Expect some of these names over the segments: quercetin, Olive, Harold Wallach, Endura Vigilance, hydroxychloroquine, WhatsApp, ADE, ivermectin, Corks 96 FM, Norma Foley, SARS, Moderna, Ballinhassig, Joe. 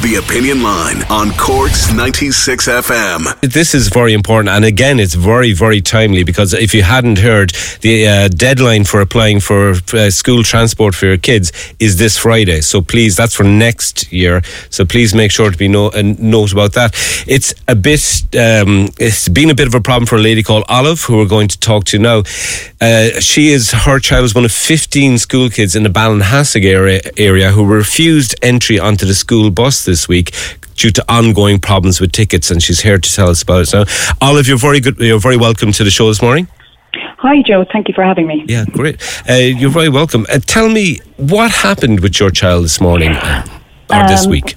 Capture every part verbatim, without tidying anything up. The Opinion Line on Corks ninety-six F M. This is very important, and again, it's very, very timely, because if you hadn't heard, the uh, deadline for applying for uh, school transport for your kids is this Friday. So please, that's for next year. So please make sure to be no a note about that. It's a bit, um, it's been a bit of a problem for a lady called Olive, who we're going to talk to now. Uh, she is her child was one of fifteen school kids in the Ballinhassig area area who refused entry onto the school bus this week due to ongoing problems with tickets, and she's here to tell us about it. So, Olive, you're very good. You're very welcome to the show this morning. Hi, Joe. Thank you for having me. Yeah, great. Uh, you're very welcome. Uh, tell me what happened with your child this morning uh, or um, this week.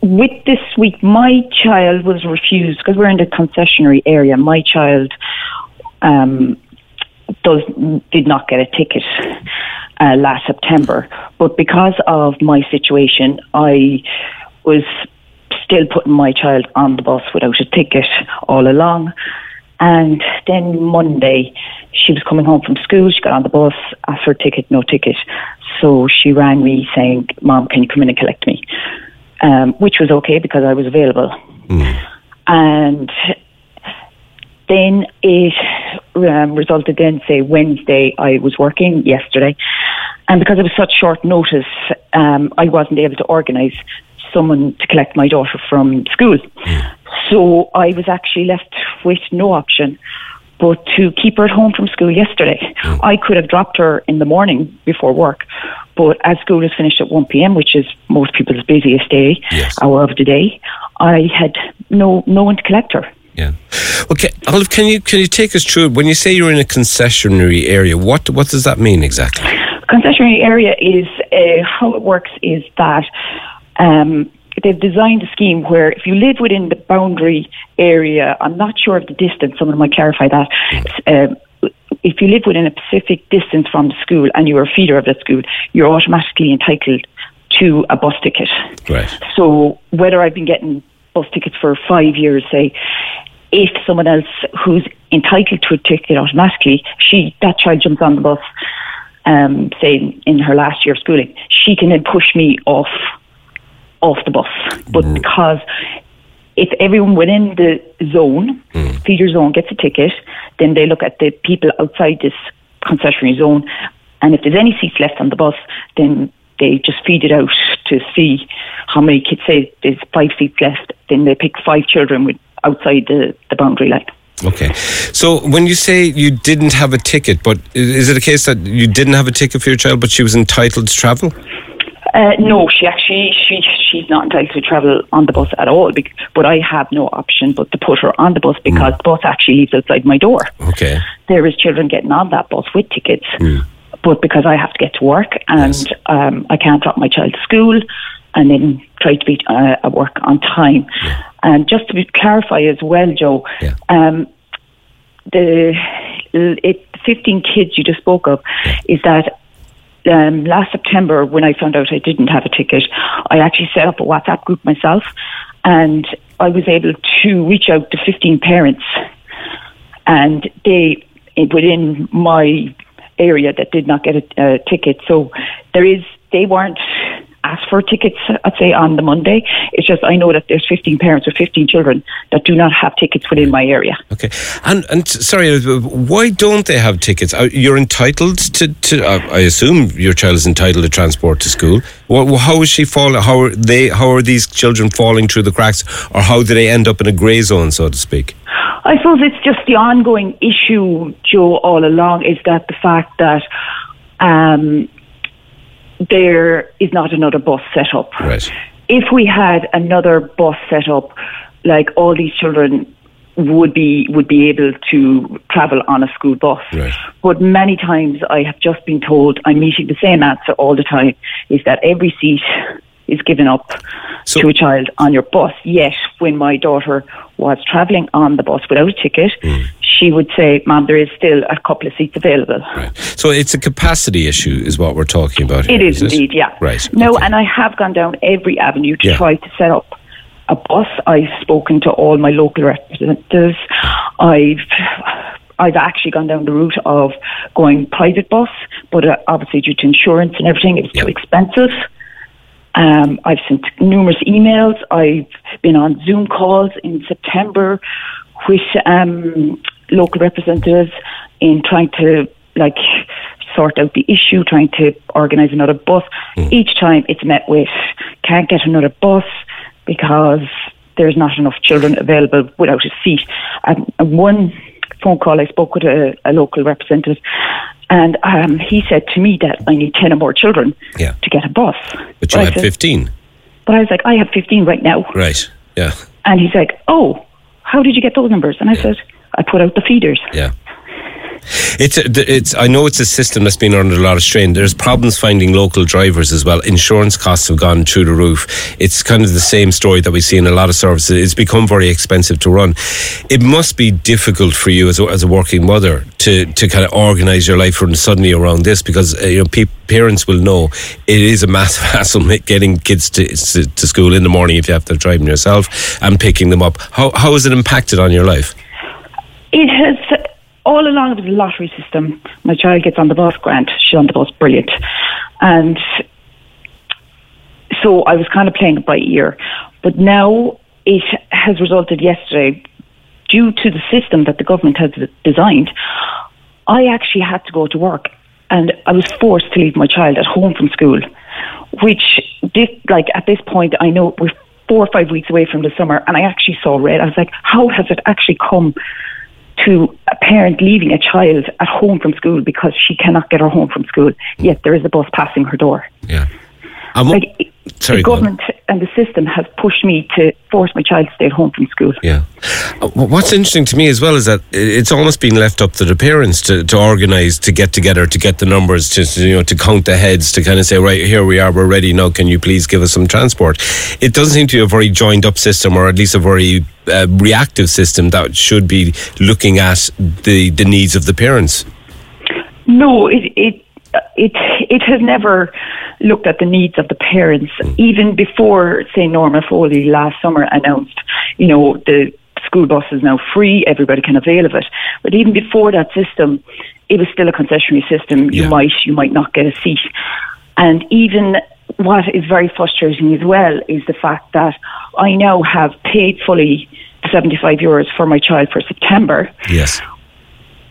With this week, my child was refused because we're in the concessionary area. My child um, does did not get a ticket uh, last September, but because of my situation, I was still putting my child on the bus without a ticket all along. And then Monday, she was coming home from school, she got on the bus, asked for a ticket, no ticket. So she rang me saying, "Mom, can you come in and collect me?" Um, which was okay because I was available. Mm. And then it um, resulted in, say, Wednesday, I was working yesterday. And because it was such short notice, um, I wasn't able to organise someone to collect my daughter from school. Mm. So I was actually left with no option but to keep her at home from school yesterday. Mm. I could have dropped her in the morning before work, but as school is finished at one p.m, which is most people's busiest day, yes. hour of the day, I had no no one to collect her. Yeah. Okay, Olive, can you can you take us through, when you say you're in a concessionary area, what what does that mean exactly? Concessionary area is, uh, how it works is that Um, they've designed a scheme where if you live within the boundary area, I'm not sure of the distance, someone might clarify that, um, if you live within a specific distance from the school and you're a feeder of that school, you're automatically entitled to a bus ticket. Right. So whether I've been getting bus tickets for five years, say, if someone else who's entitled to a ticket automatically, she that child jumps on the bus, um, say, in her last year of schooling, she can then push me off off the bus. But mm. because if everyone within the zone, mm. feeder zone, gets a ticket, then they look at the people outside this concessionary zone, and if there's any seats left on the bus, then they just feed it out to see how many kids, say there's five seats left, then they pick five children with outside the, the boundary line. Okay. So when you say you didn't have a ticket, but is it a case that you didn't have a ticket for your child, but she was entitled to travel? Uh, no, she actually she she's not entitled to travel on the bus at all. Because, but I have no option but to put her on the bus because mm. the bus actually leaves outside my door. Okay, there is children getting on that bus with tickets, mm. but because I have to get to work and yes. um, I can't drop my child to school and then try to be uh, at work on time. Yeah. And just to be, clarify as well, Joe, yeah. um, the it, fifteen kids you just spoke of yeah. is that. Um, last September, when I found out I didn't have a ticket, I actually set up a WhatsApp group myself, and I was able to reach out to fifteen parents, and they within my area that did not get a, a ticket. So there is they weren't asked for tickets, I'd say, on the Monday. It's just I know that there's fifteen parents with fifteen children that do not have tickets within my area. Okay. And and sorry, why don't they have tickets? You're entitled to, to I assume your child is entitled to transport to school. How is she falling? How are they? How are these children falling through the cracks, or how do they end up in a grey zone, so to speak? I suppose it's just the ongoing issue, Joe, all along, is that the fact that um there is not another bus set up. Right. If we had another bus set up, like all these children would be would be able to travel on a school bus. Right. But many times I have just been told, I'm meeting the same answer all the time, is that every seat is given up so, to a child on your bus. Yet when my daughter was travelling on the bus without a ticket, mm. she would say, Mum, there is still a couple of seats available. Right. So it's a capacity issue is what we're talking about here. It is, is indeed, it? Yeah. Right. No, okay. And I have gone down every avenue to yeah. try to set up a bus. I've spoken to all my local representatives. I've I've actually gone down the route of going private bus, but uh, obviously due to insurance and everything, it was yeah. too expensive. Um, I've sent numerous emails. I've been on Zoom calls in September with um, local representatives in trying to like sort out the issue, trying to organise another bus. Mm. Each time it's met with, can't get another bus because there's not enough children available without a seat. Um, and one phone call, I spoke with a, a local representative, and um, he said to me that I need ten or more children yeah. to get a bus. But you but had said, fifteen. But I was like, I have fifteen right now. Right, yeah. And he's like, oh, how did you get those numbers? And I yeah. said, I put out the feeders. Yeah. It's, it's. I know it's a system that's been under a lot of strain. There's problems finding local drivers as well. Insurance costs have gone through the roof. It's kind of the same story that we see in a lot of services. It's become very expensive to run. It must be difficult for you as a, as a working mother to, to kind of organise your life and suddenly around this, because uh, you know, pe- parents will know it is a massive hassle getting kids to, to, to school in the morning if you have to drive them yourself and picking them up. How how has it impacted on your life? It has. All along, it was a lottery system. My child gets on the bus, Grant. She's on the bus, brilliant. And so I was kind of playing it by ear. But now it has resulted yesterday, due to the system that the government has designed, I actually had to go to work. And I was forced to leave my child at home from school, which, this, like at this point, I know we're four or five weeks away from the summer, and I actually saw red. I was like, how has it actually come to a parent leaving a child at home from school because she cannot get her home from school, yet there is a bus passing her door. Yeah, I'm like, w- sorry, the government go and the system has pushed me to force my child to stay at home from school. Yeah. What's interesting to me as well is that it's almost been left up to the parents to, to organise, to get together, to get the numbers, to, you know, to count the heads, to kind of say, right, here we are, we're ready now, can you please give us some transport? It doesn't seem to be a very joined up system, or at least a very uh, reactive system that should be looking at the, the needs of the parents. No, it it it, it has never looked at the needs of the parents, even before, say, Norma Foley last summer announced, you know, the school bus is now free, everybody can avail of it. But even before that system, it was still a concessionary system. You yeah. might, you might not get a seat. And even what is very frustrating as well is the fact that I now have paid fully seventy-five euros for my child for September. Yes.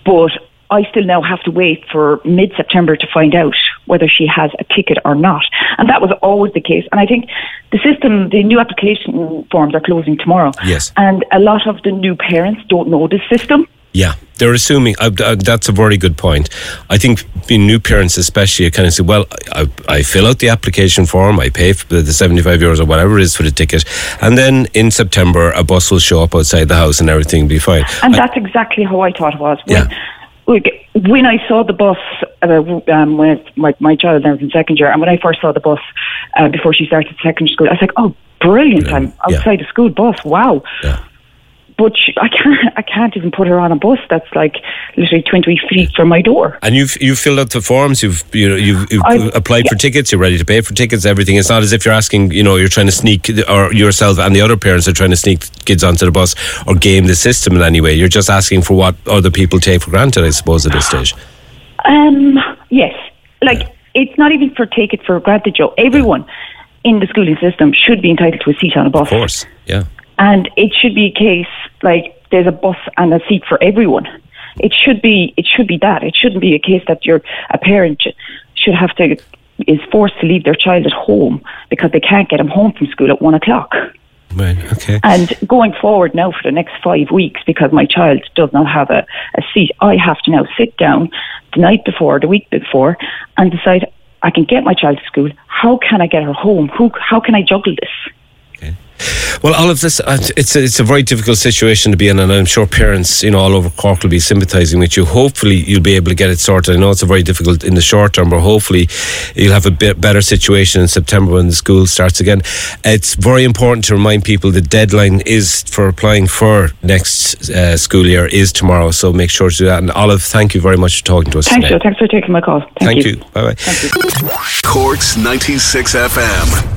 But I still now have to wait for mid-September to find out whether she has a ticket or not. And that was always the case. And I think the system, the new application forms are closing tomorrow. Yes. And a lot of the new parents don't know this system. Yeah, they're assuming, uh, uh, that's a very good point. I think being new parents especially, you kind of say, well, I, I fill out the application form, I pay for the seventy-five euros or whatever it is for the ticket, and then in September a bus will show up outside the house and everything will be fine. And I, that's exactly how I thought it was. Yeah. When I saw the bus, uh, um, when my, my child was in second year, and when I first saw the bus uh, before she started secondary school, I was like, oh, brilliant, I'm outside yeah. a school bus, wow. Yeah. But she, I can't I can't even put her on a bus that's like literally twenty feet from my door. And you've, you've filled out the forms, you've you know, you've, you've applied yeah. for tickets, you're ready to pay for tickets, everything. It's not as if you're asking, you know, you're trying to sneak, or yourself and the other parents are trying to sneak kids onto the bus or game the system in any way. You're just asking for what other people take for granted, I suppose, at this stage. Um, yes. Like, yeah. it's not even for take it for granted, Joe. Everyone yeah. in the schooling system should be entitled to a seat on a bus. Of course, yeah. And it should be a case like there's a bus and a seat for everyone. It should be it should be that. It shouldn't be a case that you're a parent should have to is forced to leave their child at home because they can't get them home from school at one o'clock. Right. Okay. And going forward now for the next five weeks, because my child does not have a, a seat, I have to now sit down the night before, the week before, and decide I can get my child to school. How can I get her home? Who? How can I juggle this? Okay. Well, Olive, this uh, it's, a, it's a very difficult situation to be in, and I'm sure parents, you know, all over Cork will be sympathising with you. Hopefully you'll be able to get it sorted. I know it's a very difficult in the short term, but hopefully you'll have a bit better situation in September when the school starts again. It's very important to remind people the deadline is for applying for next uh, school year is tomorrow, so make sure to do that. And Olive, thank you very much for talking to us thanks today. Joe, thanks for taking my call. Thank, thank you. you. Bye-bye. Thank you. Corks ninety-six F M.